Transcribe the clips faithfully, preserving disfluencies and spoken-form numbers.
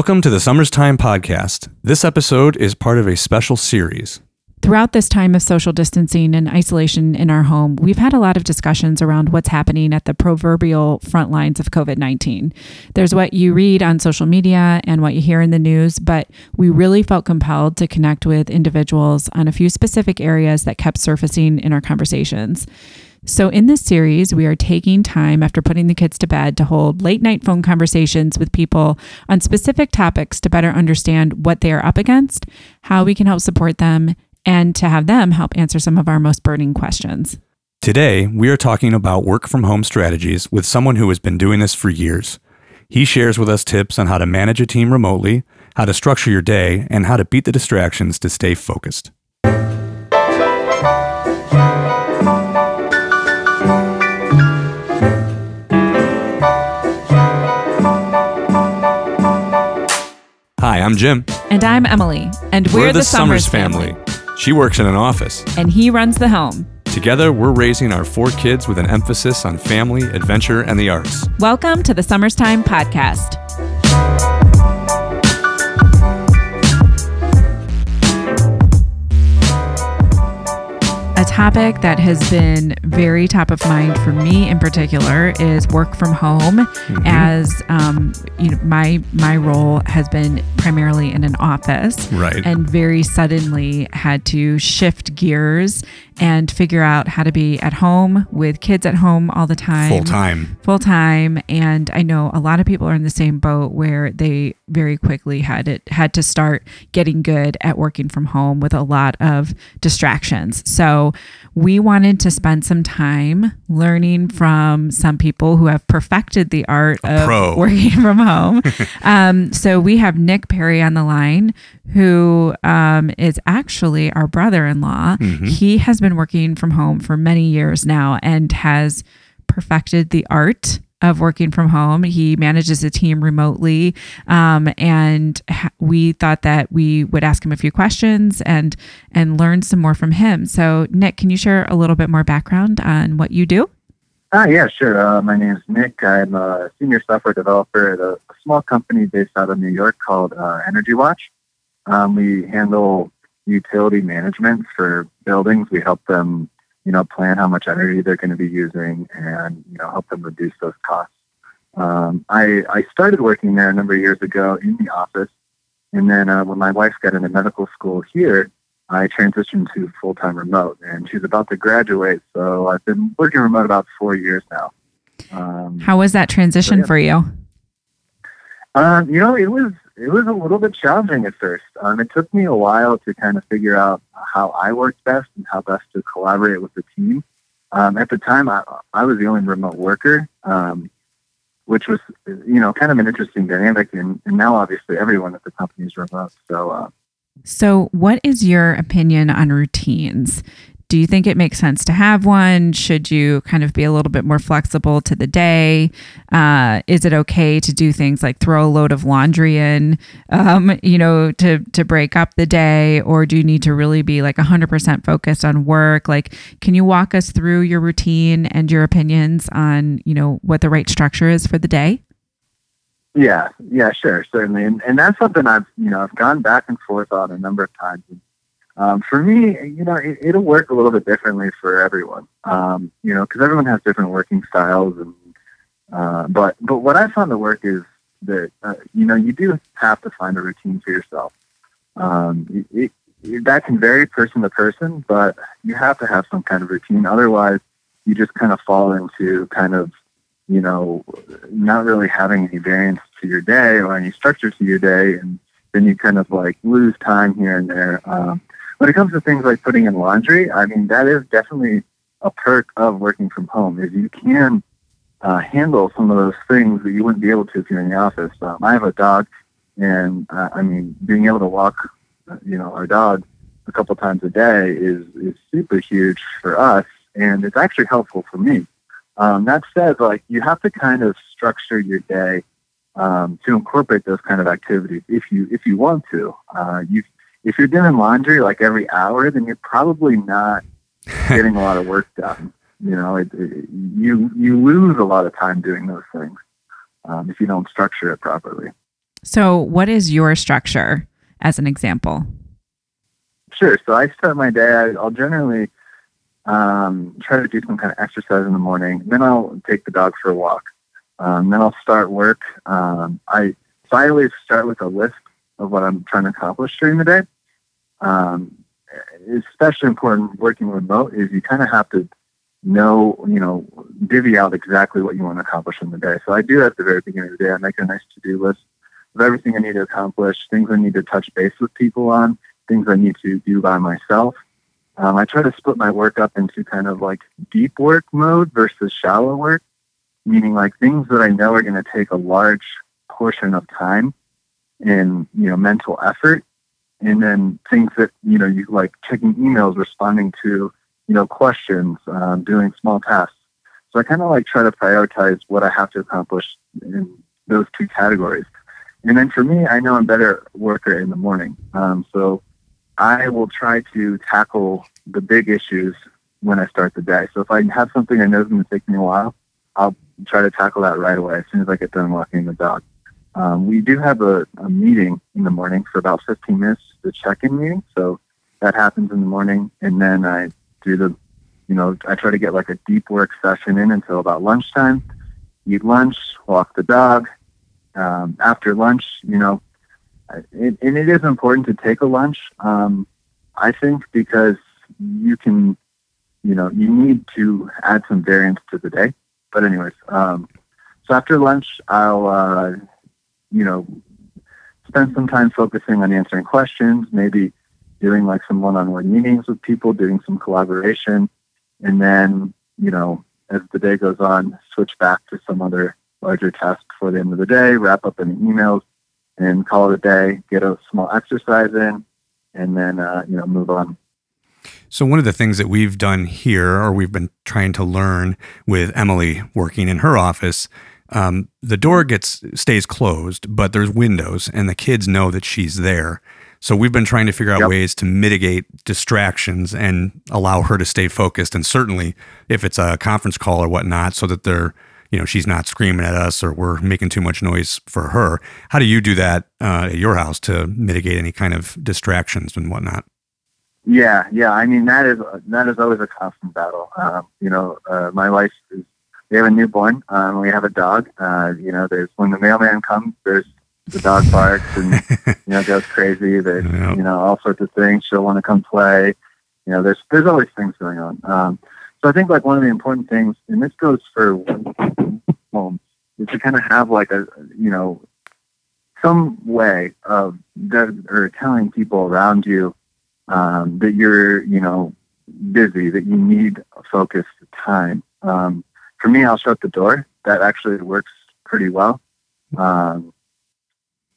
Welcome to the Summer's Time podcast. This episode is part of a special series. Throughout this time of social distancing and isolation in our home, we've had a lot of discussions around what's happening at the proverbial front lines of COVID nineteen. There's what you read on social media and what you hear in the news, but we really felt compelled to connect with individuals on a few specific areas that kept surfacing in our conversations. So in this series, we are taking time after putting the kids to bed to hold late night phone conversations with people on specific topics to better understand what they are up against, how we can help support them, and to have them help answer some of our most burning questions. Today, we are talking about work from home strategies with someone who has been doing this for years. He shares with us tips on how to manage a team remotely, how to structure your day, and how to beat the distractions to stay focused. Hi, I'm Jim. And I'm Emily. And we're, we're the, the Summers, Summers family. family. She works in an office. And he runs the home. Together, we're raising our four kids with an emphasis on family, adventure, and the arts. Welcome to the Summers Time podcast. A topic that has been very top of mind for me in particular is work from home, mm-hmm. as um, you know, my my role has been primarily in an office, right. and very suddenly had to shift gears and figure out how to be at home with kids at home all the time. Full time. Full time. And I know a lot of people are in the same boat where they very quickly had it had to start getting good at working from home with a lot of distractions. So we wanted to spend some time learning from some people who have perfected the art a of pro. working from home. um, so we have Nick Perri on the line, who um, is actually our brother-in-law. Mm-hmm. He has been working from home for many years now and has perfected the art of working from home. He manages a team remotely. Um, and ha- we thought that we would ask him a few questions and, and learn some more from him. So Nick, can you share a little bit more background on what you do? Uh, yeah, sure. Uh, my name is Nick. I'm a senior software developer at a, a small company based out of New York called uh, Energy Watch. Um, we handle utility management for buildings. We help them, you know, plan how much energy they're going to be using and, you know, help them reduce those costs. Um, I, I started working there a number of years ago in the office. And then uh, when my wife got into medical school here, I transitioned to full-time remote, and she's about to graduate. So I've been working remote about four years now. Um, how was that transition so, yeah. for you? Um, you know, it was, it was a little bit challenging at first. Um, it took me a while to kind of figure out how I worked best and how best to collaborate with the team. Um, at the time, I, I was the only remote worker, um, which was, you know, kind of an interesting dynamic. And, and now, obviously, everyone at the company is remote. So, uh, So what is your opinion on routines? Do you think it makes sense to have one? Should you kind of be a little bit more flexible to the day? Uh, is it okay to do things like throw a load of laundry in, um, you know, to to break up the day? Or do you need to really be like one hundred percent focused on work? Like, can you walk us through your routine and your opinions on, you know, what the right structure is for the day? Yeah, yeah, sure, certainly. And and that's something I've, you know, I've gone back and forth on a number of times. Um, for me, you know, it, it'll work a little bit differently for everyone, um, you know, because everyone has different working styles. And uh, but but what I found to work is that, uh, you know, you do have to find a routine for yourself. Um, it, it, that can vary person to person, but you have to have some kind of routine. Otherwise, you just kind of fall into kind of, you know, not really having any variance to your day or any structure to your day. And then you kind of like lose time here and there. Um, when it comes to things like putting in laundry, I mean, that is definitely a perk of working from home is you can uh, handle some of those things that you wouldn't be able to if you're in the office. Um, I have a dog and uh, I mean, being able to walk, you know, our dog a couple times a day is, is super huge for us. And it's actually helpful for me. Um, that said, like, you have to kind of structure your day um, to incorporate those kind of activities if you if you want to. Uh, you if you're doing laundry like every hour, then you're probably not getting a lot of work done. You know, it, it, you you lose a lot of time doing those things um, if you don't structure it properly. So what is your structure as an example? Sure. So I start my day, I, I'll generally um, try to do some kind of exercise in the morning. Then I'll take the dog for a walk. Um, then I'll start work. Um, I, so I always start with a list of what I'm trying to accomplish during the day. Um, especially important working remote is you kind of have to know, you know, divvy out exactly what you want to accomplish in the day. So I do that at the very beginning of the day. I make a nice to-do list of everything I need to accomplish, things I need to touch base with people on, things I need to do by myself. Um, I try to split my work up into kind of like deep work mode versus shallow work, meaning like things that I know are going to take a large portion of time and, you know, mental effort. And then things that, you know, you like checking emails, responding to, you know, questions, um, doing small tasks. So I kind of like try to prioritize what I have to accomplish in those two categories. And then for me, I know I'm a better worker in the morning. Um, so I will try to tackle the big issues when I start the day. So if I have something I know is going to take me a while, I'll try to tackle that right away as soon as I get done walking the dog. Um, we do have a, a meeting in the morning for about fifteen minutes, the check-in meeting. So that happens in the morning. And then I do the, you know, I try to get like a deep work session in until about lunchtime, eat lunch, walk the dog. Um, after lunch, you know, it, and it is important to take a lunch, um, I think, because you can, you know, you need to add some variance to the day. But anyways, um, so after lunch, I'll, uh, you know, spend some time focusing on answering questions, maybe doing like some one-on-one meetings with people, doing some collaboration. And then, you know, as the day goes on, switch back to some other larger task before the end of the day, wrap up any emails and call it a day, get a small exercise in, and then, uh, you know, move on. So one of the things that we've done here, or we've been trying to learn with Emily working in her office, um, the door gets stays closed, but there's windows and the kids know that she's there. So we've been trying to figure out yep. ways to mitigate distractions and allow her to stay focused. And certainly if it's a conference call or whatnot, so that they're, you know, she's not screaming at us or we're making too much noise for her. How do you do that uh, at your house to mitigate any kind of distractions and whatnot? Yeah, yeah. I mean, that is that is always a constant battle. Um, you know, uh, my wife, is, we have a newborn. Um, we have a dog. Uh, you know, there's when the mailman comes, there's the dog barks and, you know, goes crazy. There's, yep. you know, all sorts of things. She'll want to come play. You know, there's there's always things going on. Um, so I think, like, one of the important things, and this goes for home, is to kind of have, like, a, you know, some way of de- or telling people around you um, that you're, you know, busy, that you need focused time. Um, for me, I'll shut the door. That actually works pretty well. Um,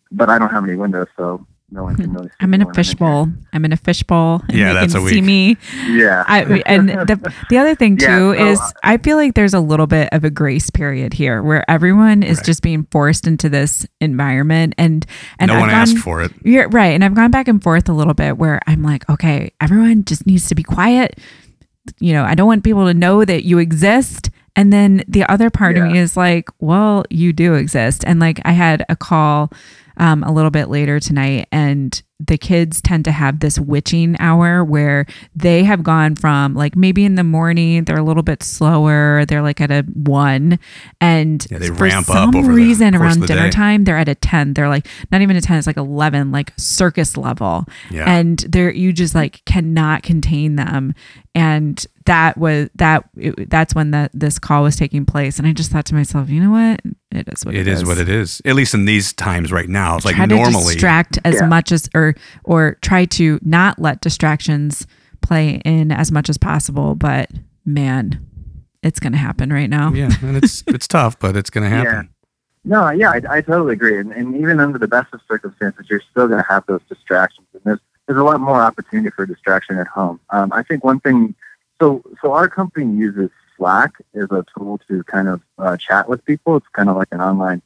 but I don't have any windows, so... No one can really see I'm in a fishbowl. I'm in a fishbowl. And yeah, they that's can a see me. Yeah. I, and the the other thing too yeah, so, is I feel like there's a little bit of a grace period here where everyone is right. just being forced into this environment, and and no I've one gone, asked for it. Yeah, right. And I've gone back and forth a little bit where I'm like, okay, everyone just needs to be quiet. You know, I don't want people to know that you exist. And then the other part yeah. of me is like, well, you do exist. And like I had a call Um, a little bit later tonight, and the kids tend to have this witching hour where they have gone from like maybe in the morning they're a little bit slower, they're like at a one, and yeah, they for ramp some up over reason around dinner day. Time they're at a ten. They're like not even a ten; it's like eleven, like circus level. Yeah. And they're you just like cannot contain them, and that was that. It, that's when that this call was taking place, and I just thought to myself, you know what? It is what it, it is. It is what it is. At least in these times right now, it's try like to normally distract as yeah. much as or. or try to not let distractions play in as much as possible, but man, it's going to happen right now. Yeah. And it's, it's tough, but it's going to happen. Yeah. No, yeah, I, I totally agree. And, and even under the best of circumstances, you're still going to have those distractions. And there's, there's a lot more opportunity for distraction at home. Um, I think one thing, so, so our company uses Slack as a tool to kind of uh, chat with people. It's kind of like an online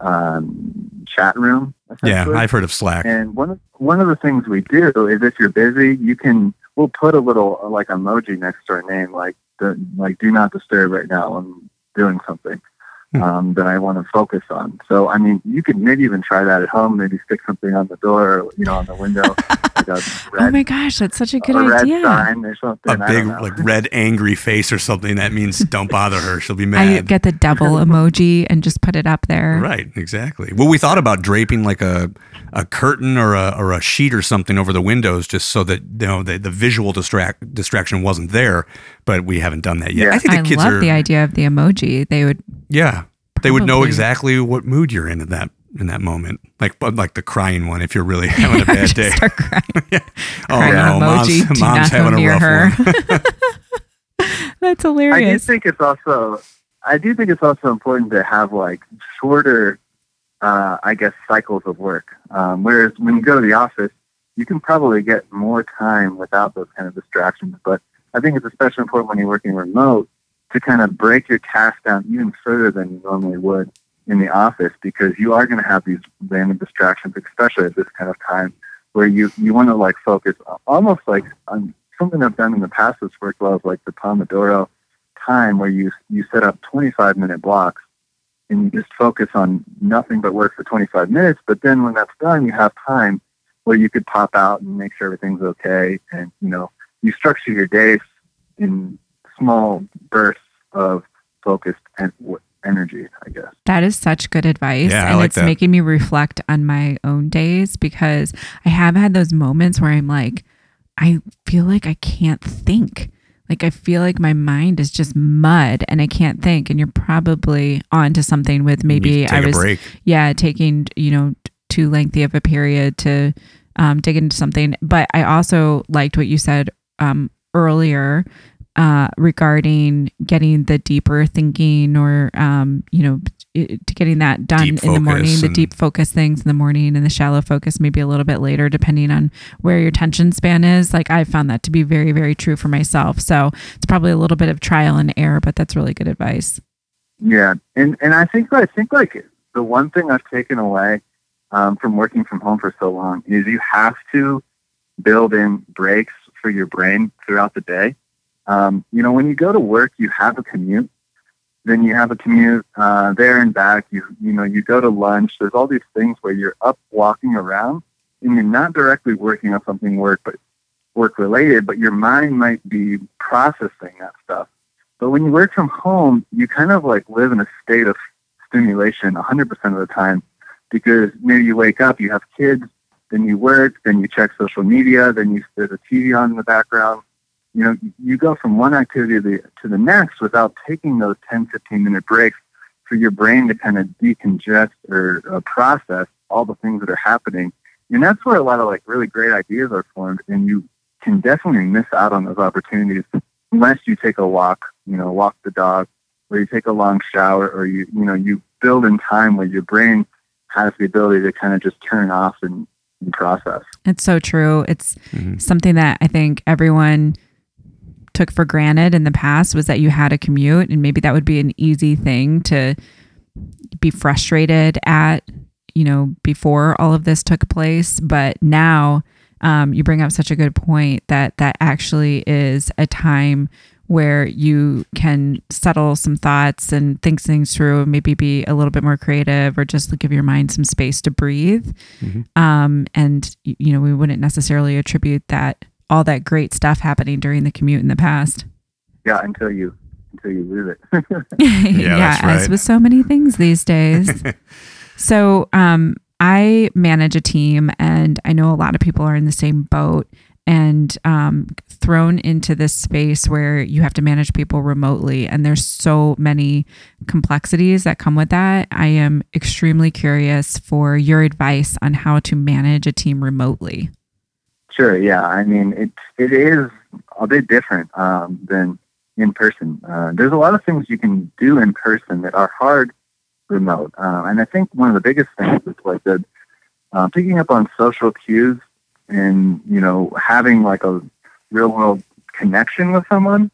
um, chat room. Yeah, I've heard of Slack. And one of, one of the things we do is if you're busy, you can, we'll put a little like emoji next to our name, like, the, like do not disturb right now. I'm doing something. um, that I want to focus on. So, I mean, you could maybe even try that at home, maybe stick something on the door, or, you know, on the window. Like a red, oh my gosh, that's such a good a idea. Red sign or something. A big, like, red angry face or something. That means don't bother her. She'll be mad. I get the devil emoji and just put it up there. Right, exactly. Well, we thought about draping like a a curtain or a or a sheet or something over the windows just so that, you know, the, the visual distract distraction wasn't there, but we haven't done that yet. Yeah. I think the I kids love are, the idea of the emoji. They would Yeah. They would know exactly what mood you're in at that in that moment. Like like the crying one if you're really having a bad day. Start crying. Yeah. Oh crying no, emoji. mom's, mom's having a rough her. one. That's hilarious. I do think it's also I do think it's also important to have like shorter Uh, I guess, cycles of work. Um, whereas when you go to the office, you can probably get more time without those kind of distractions. But I think it's especially important when you're working remote to kind of break your task down even further than you normally would in the office, because you are going to have these random distractions, especially at this kind of time, where you, you want to like focus almost like on something I've done in the past that's worked well, is like the Pomodoro time, where you you set up twenty-five minute blocks and you just focus on nothing but work for twenty-five minutes. But then when that's done, you have time where you could pop out and make sure everything's okay. And, you know, you structure your days in small bursts of focused and energy, I guess. That is such good advice. Yeah, and like it's that. Making me reflect on my own days, because I have had those moments where I'm like, I feel like I can't think. Like, I feel like my mind is just mud and I can't think. And you're probably on to something with maybe I was, break. yeah, taking, you know, too lengthy of a period to um, dig into something. But I also liked what you said um, earlier uh, regarding getting the deeper thinking or, um, you know, it, to getting that done deep in the morning, the deep focus things in the morning and the shallow focus maybe a little bit later, depending on where your attention span is. Like I found that to be very, very true for myself. So it's probably a little bit of trial and error, but that's really good advice. Yeah. And and I think, I think like the one thing I've taken away um, from working from home for so long is you have to build in breaks for your brain throughout the day. Um, you know, when you go to work, you have a commute. Then you have a commute uh, there and back. You you know, you go to lunch. There's all these things where you're up walking around and you're not directly working on something work but work related, but your mind might be processing that stuff. But when you work from home, you kind of like live in a state of stimulation one hundred percent of the time, because maybe you wake up, you have kids, then you work, then you check social media, then you there's a T V on in the background. You know, you go from one activity to the, to the next without taking those ten, fifteen minute breaks for your brain to kind of decongest or uh, process all the things that are happening. And that's where a lot of like really great ideas are formed. And you can definitely miss out on those opportunities unless you take a walk, you know, walk the dog, or you take a long shower, or you, you know, you build in time where your brain has the ability to kind of just turn off and, and process. It's so true. It's mm-hmm. something that I think everyone took for granted in the past, was that you had a commute, and maybe that would be an easy thing to be frustrated at, you know, before all of this took place. But now um, you bring up such a good point that that actually is a time where you can settle some thoughts and think things through, maybe be a little bit more creative, or just give your mind some space to breathe. Mm-hmm. Um, and, you know, we wouldn't necessarily attribute that all that great stuff happening during the commute in the past. Yeah, until you until you lose it. yeah, yeah that's right. As with so many things these days. So um, I manage a team, and I know a lot of people are in the same boat and um, thrown into this space where you have to manage people remotely. And there's so many complexities that come with that. I am extremely curious for your advice on how to manage a team remotely. Sure. Yeah. I mean, it it is a bit different um, than in person. Uh, there's a lot of things you can do in person that are hard remote, uh, and I think one of the biggest things is like the uh, picking up on social cues and, you know, having like a real world connection with someone.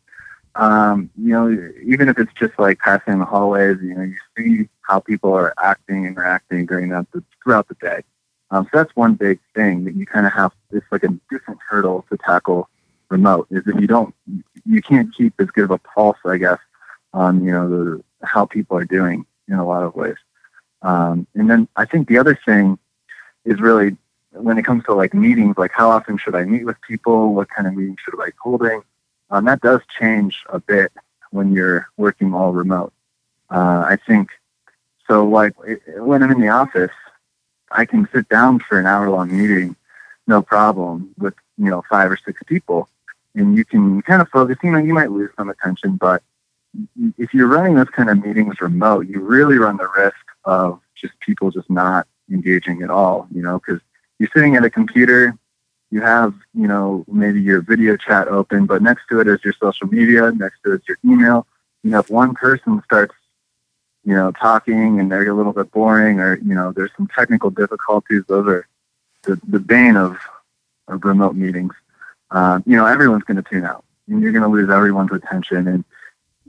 Um, you know, even if it's just like passing the hallways, you know, you see how people are acting, interacting during that throughout the day. Um, so that's one big thing that you kind of have. It's like a different hurdle to tackle remote, is that you don't, you can't keep as good of a pulse, I guess, on, you know, the, how people are doing. in a lot of ways. Um, and then I think the other thing is really when it comes to like meetings, like how often should I meet with people? What kind of meetings should I be holding? Um, that does change a bit when you're working all remote. Uh, I think so. Like it, when I'm in the office, I can sit down for an hour-long meeting, no problem, with you know five or six people, and you can kind of focus. You know, you might lose some attention, but if you're running those kind of meetings remote, you really run the risk of just people just not engaging at all. You know, because you're sitting at a computer, you have you know maybe your video chat open, but next to it is your social media, next to it is your email. You know, if one person starts you know, talking and they're a little bit boring or, you know, there's some technical difficulties. Those are the, the bane of, of remote meetings. Um, you know, everyone's going to tune out and you're going to lose everyone's attention, and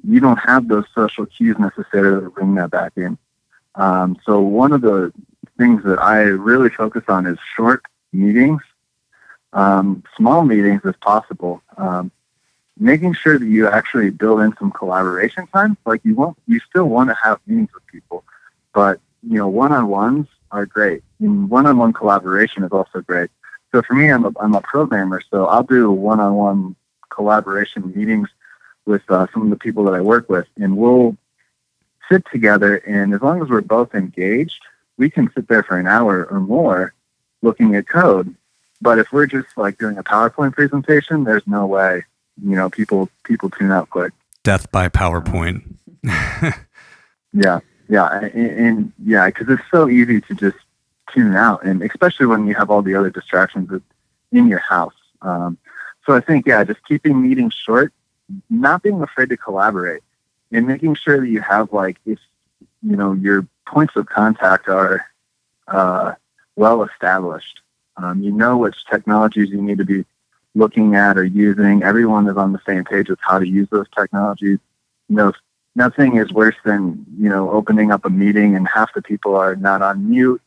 you don't have those social cues necessarily to bring that back in. Um, so one of the things that I really focus on is short meetings, um, small meetings if possible. Um, making sure that you actually build in some collaboration time. Like you won't, you still want to have meetings with people, but you know, one-on-ones are great. And one-on-one collaboration is also great. So for me, I'm a, I'm a programmer, so I'll do one-on-one collaboration meetings with uh, some of the people that I work with, and we'll sit together. And as long as we're both engaged, we can sit there for an hour or more looking at code. But if we're just like doing a PowerPoint presentation, there's no way. You know, people people tune out quick. Death by PowerPoint. yeah, yeah, and, and yeah, because it's so easy to just tune out, and especially when you have all the other distractions in your house. Um, so I think, yeah, just keeping meetings short, not being afraid to collaborate, and making sure that you have like, if you know, your points of contact are uh, well established. Um, you know which technologies you need to be looking at or using. Everyone is on the same page with how to use those technologies. You know, nothing is worse than, you know, opening up a meeting and half the people are not on mute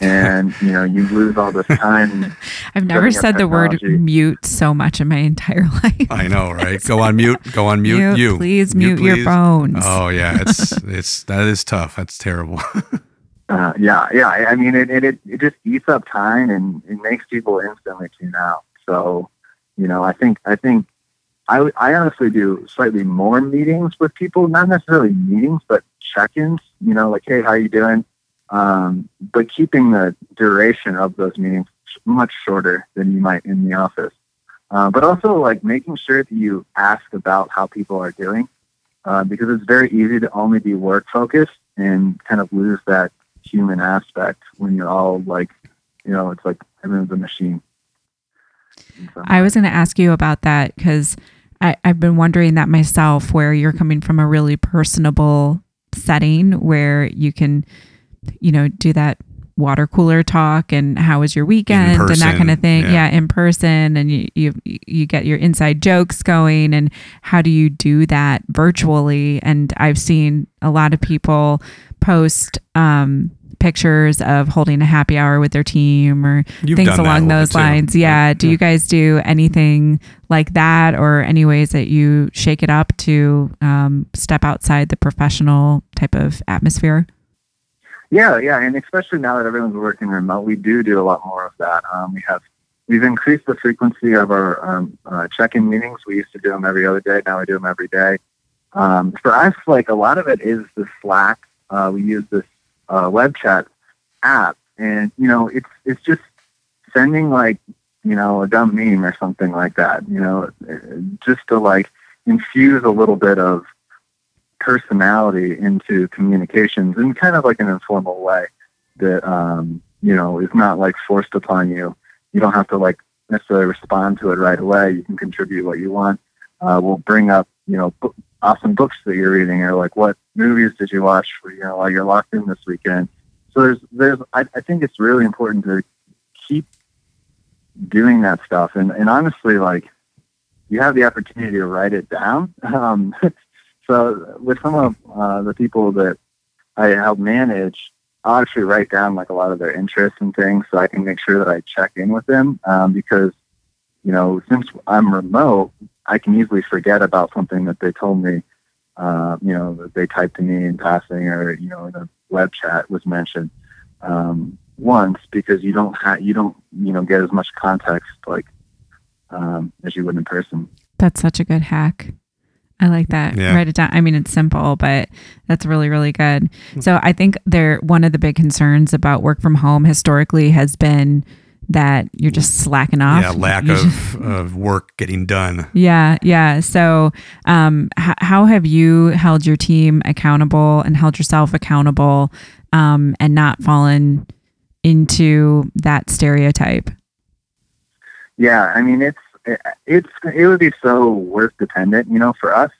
and, you know, you lose all this time. I've never said the word mute so much in my entire life. I know, right? Go on mute, go on mute, mute you. Please mute, mute please. Your phones. Oh yeah, it's, it's, that is tough. That's terrible. uh, yeah, yeah. I mean, it, it, it just eats up time and it makes people instantly tune out. So, You know, I think I think I, I honestly do slightly more meetings with people, not necessarily meetings, but check-ins, you know, like, hey, how you doing? Um, but keeping the duration of those meetings much shorter than you might in the office. Uh, but also, like, making sure that you ask about how people are doing, uh, because it's very easy to only be work-focused and kind of lose that human aspect when you're all, like, you know, it's like everyone's a machine. I was going to ask you about that because I've been wondering that myself, where you're coming from a really personable setting where you can, you know, do that water cooler talk and how was your weekend and that kind of thing. Yeah. yeah, in person. And you, you you get your inside jokes going, and how do you do that virtually? And I've seen a lot of people post um pictures of holding a happy hour with their team or You've things along those lines. Yeah. yeah. Do you guys do anything like that, or any ways that you shake it up to um, step outside the professional type of atmosphere? Yeah. Yeah. And especially now that everyone's working remote, we do do a lot more of that. Um, we have, we've increased the frequency of our um, uh, check-in meetings. We used to do them every other day. Now we do them every day. Um, for us, like a lot of it is the Slack. Uh, we use this Uh, web chat app, and you know it's it's just sending like you know a dumb meme or something like that, you know just to like infuse a little bit of personality into communications in kind of like an informal way that um, you know is not like forced upon you. You don't have to like necessarily respond to it right away. You can contribute what you want. Uh, we'll bring up you know b- awesome books that you're reading, or like what movies did you watch for, you know, while you're locked in this weekend. So there's, there's, I, I think it's really important to keep doing that stuff. And, and honestly, like you have the opportunity to write it down. Um, so with some of uh, the people that I help manage, I'll actually write down like a lot of their interests and things so I can make sure that I check in with them um, because, you know, since I'm remote, I can easily forget about something that they told me uh, you know, they typed to me in passing or, you know, in a web chat was mentioned um, once because you don't have, you don't, you know, get as much context like um, as you would in person. That's such a good hack. I like that. Yeah. Write it down. I mean, it's simple, but that's really, really good. So I think there, one of the big concerns about work from home historically has been that you're just slacking off. Yeah, lack of, just, of work getting done. Yeah, yeah. So um, h- how have you held your team accountable and held yourself accountable um, and not fallen into that stereotype? Yeah, I mean, it's, It's it would be so work dependent, you know. For us,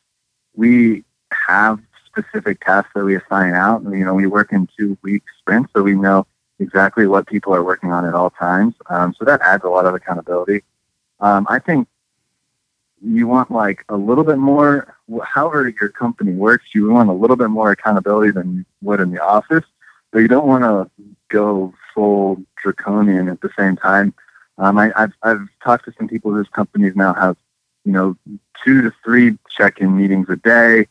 we have specific tasks that we assign out. You know, we work in two week sprints, so we know exactly what people are working on at all times. Um, so that adds a lot of accountability. Um, I think you want like a little bit more. However your company works, you want a little bit more accountability than you would in the office, but you don't want to go full draconian at the same time. Um, I, I've, I've talked to some people whose companies now have, you know, two to three check-in meetings a day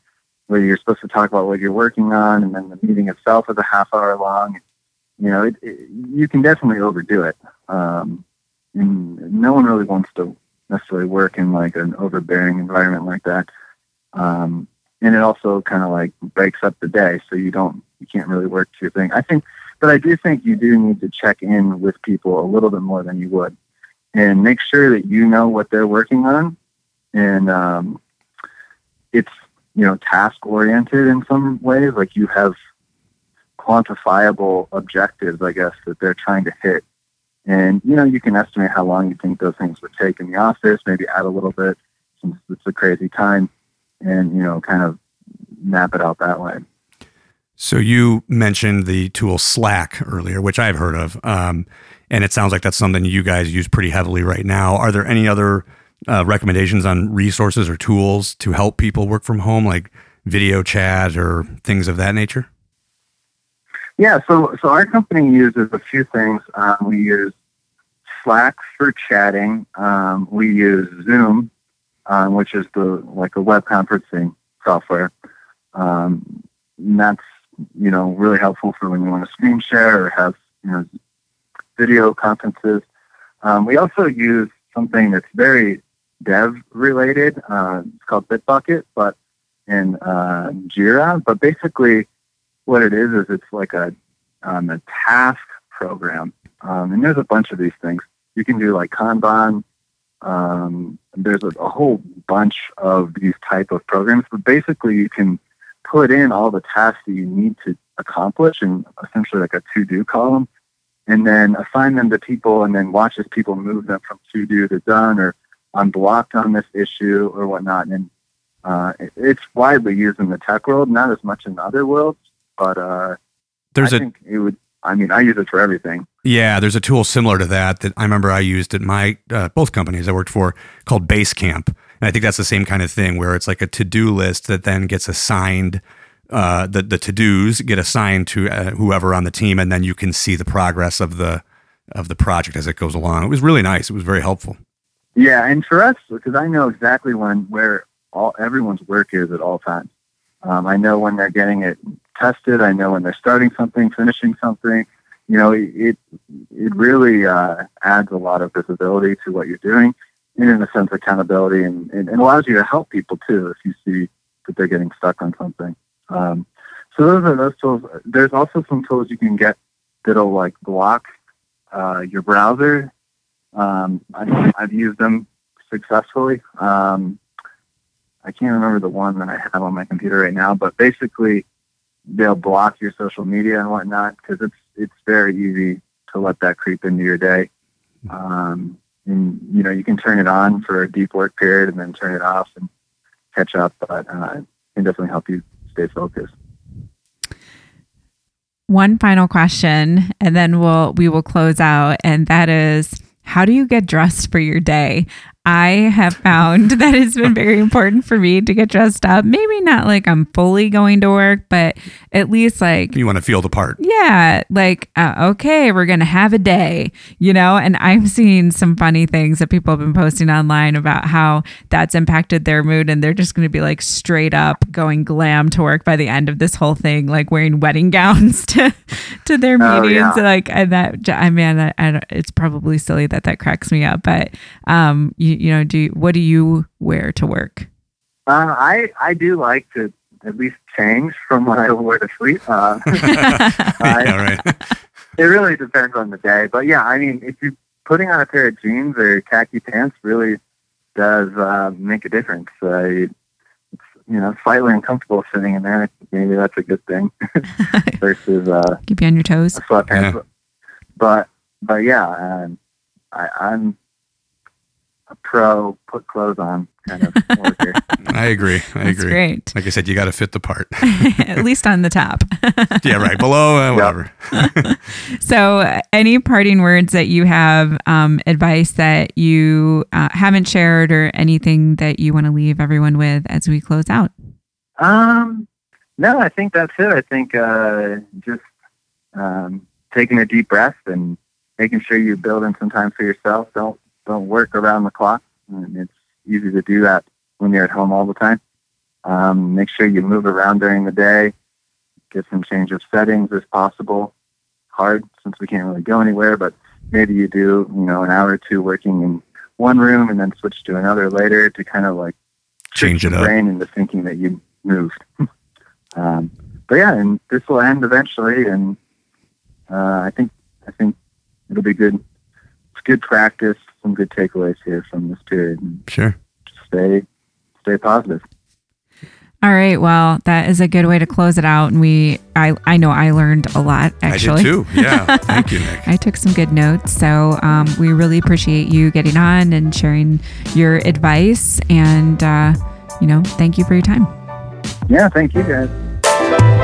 where you're supposed to talk about what you're working on, and then the meeting itself is a half hour long. You know, it, it, you can definitely overdo it. Um, and no one really wants to necessarily work in like an overbearing environment like that. Um, and it also kind of like breaks up the day, so you don't, you can't really work to your thing. I think But I do think you do need to check in with people a little bit more than you would, and make sure that you know what they're working on, and um, it's, you know, task oriented in some ways. Like you have quantifiable objectives, I guess, that they're trying to hit, and you know you can estimate how long you think those things would take in the office. Maybe add a little bit since it's a crazy time, and you know kind of map it out that way. So you mentioned the tool Slack earlier, which I've heard of, um, and it sounds like that's something you guys use pretty heavily right now. Are there any other uh, recommendations on resources or tools to help people work from home, like video chat or things of that nature? Yeah, so so our company uses a few things. Um, we use Slack for chatting. Um, we use Zoom, um, which is the like a web conferencing software, um, and that's you know, really helpful for when you want to screen share or have, you know, video conferences. Um, we also use something that's very dev related. Uh, it's called Bitbucket, but in uh, Jira. But basically what it is, is it's like a, um, a task program. Um, and there's a bunch of these things. You can do like Kanban. Um, there's a, a whole bunch of these type of programs, but basically you can put in all the tasks that you need to accomplish in essentially like a to-do column, and then assign them to people, and then watch as people move them from to-do to done, or I'm blocked on this issue or whatnot. And uh, it's widely used in the tech world, not as much in other worlds, but uh, there's I a, think it would, I mean, I use it for everything. Yeah, there's a tool similar to that that I remember I used at my, uh, both companies I worked for called Basecamp. And I think that's the same kind of thing where it's like a to-do list that then gets assigned, uh, the, the to-dos get assigned to uh, whoever on the team, and then you can see the progress of the of the project as it goes along. It was really nice. It was very helpful. Yeah, and for us, because I know exactly when where all everyone's work is at all times. Um, I know when they're getting it tested. I know when they're starting something, finishing something. You know, it it, it really uh, adds a lot of visibility to what you're doing. And in a sense, accountability, and, and, and allows you to help people too if you see that they're getting stuck on something. Um, so those are those tools. There's also some tools you can get that'll like block uh, your browser. Um, I, I've used them successfully. Um, I can't remember the one that I have on my computer right now, but basically they'll block your social media and whatnot because it's it's very easy to let that creep into your day. Um, And, you know, you can turn it on for a deep work period and then turn it off and catch up, but uh, it can definitely help you stay focused. One final question, and then we'll, we will close out. And that is, how do you get dressed for your day? I have found that it's been very important for me to get dressed up. Maybe not like I'm fully going to work, but at least like... You want to feel the part. Yeah. Like, uh, okay, we're going to have a day, you know? And I'm seeing some funny things that people have been posting online about how that's impacted their mood. And they're just going to be like straight up going glam to work by the end of this whole thing, like wearing wedding gowns to, to their oh, meetings. Yeah. Like, and that, I mean, I, I don't, it's probably silly that that cracks me up, but um, you You know, do you, what do you wear to work? Uh, I I do like to at least change from what I wear to sleep. Uh, I, yeah, right. It really depends on the day, but yeah, I mean, if you're putting on a pair of jeans or khaki pants, really does uh, make a difference. Uh, it's, you know, slightly uncomfortable sitting in there. Maybe that's a good thing versus uh, keep you on your toes. Sweatpants, yeah. but but yeah, um, I, I'm. Pro put clothes on kind of worker. I agree. I That's agree. Great. Like I said, you got to fit the part. At least on the top. Yeah, right. Below, uh, whatever. Yep. So, uh, any parting words that you have, um, advice that you uh, haven't shared, or anything that you want to leave everyone with as we close out? Um, no, I think that's it. I think uh, just um, taking a deep breath and making sure you build in some time for yourself. Don't. Don't work around the clock, and it's easy to do that when you're at home all the time. Um, make sure you move around during the day, get some change of settings as possible. Hard since we can't really go anywhere, but maybe you do, you know, an hour or two working in one room and then switch to another later to kind of like change your brain into thinking that you moved. um, but yeah, and this will end eventually, and uh, I think I think it'll be good. It's good practice. Some good takeaways here from this period. Sure. Stay, stay positive. All right. Well, that is a good way to close it out. And we, I, I know I learned a lot, actually. I did too. Yeah. Thank you, Nick. I took some good notes. So um, we really appreciate you getting on and sharing your advice. And, uh, you know, thank you for your time. Yeah. Thank you, guys.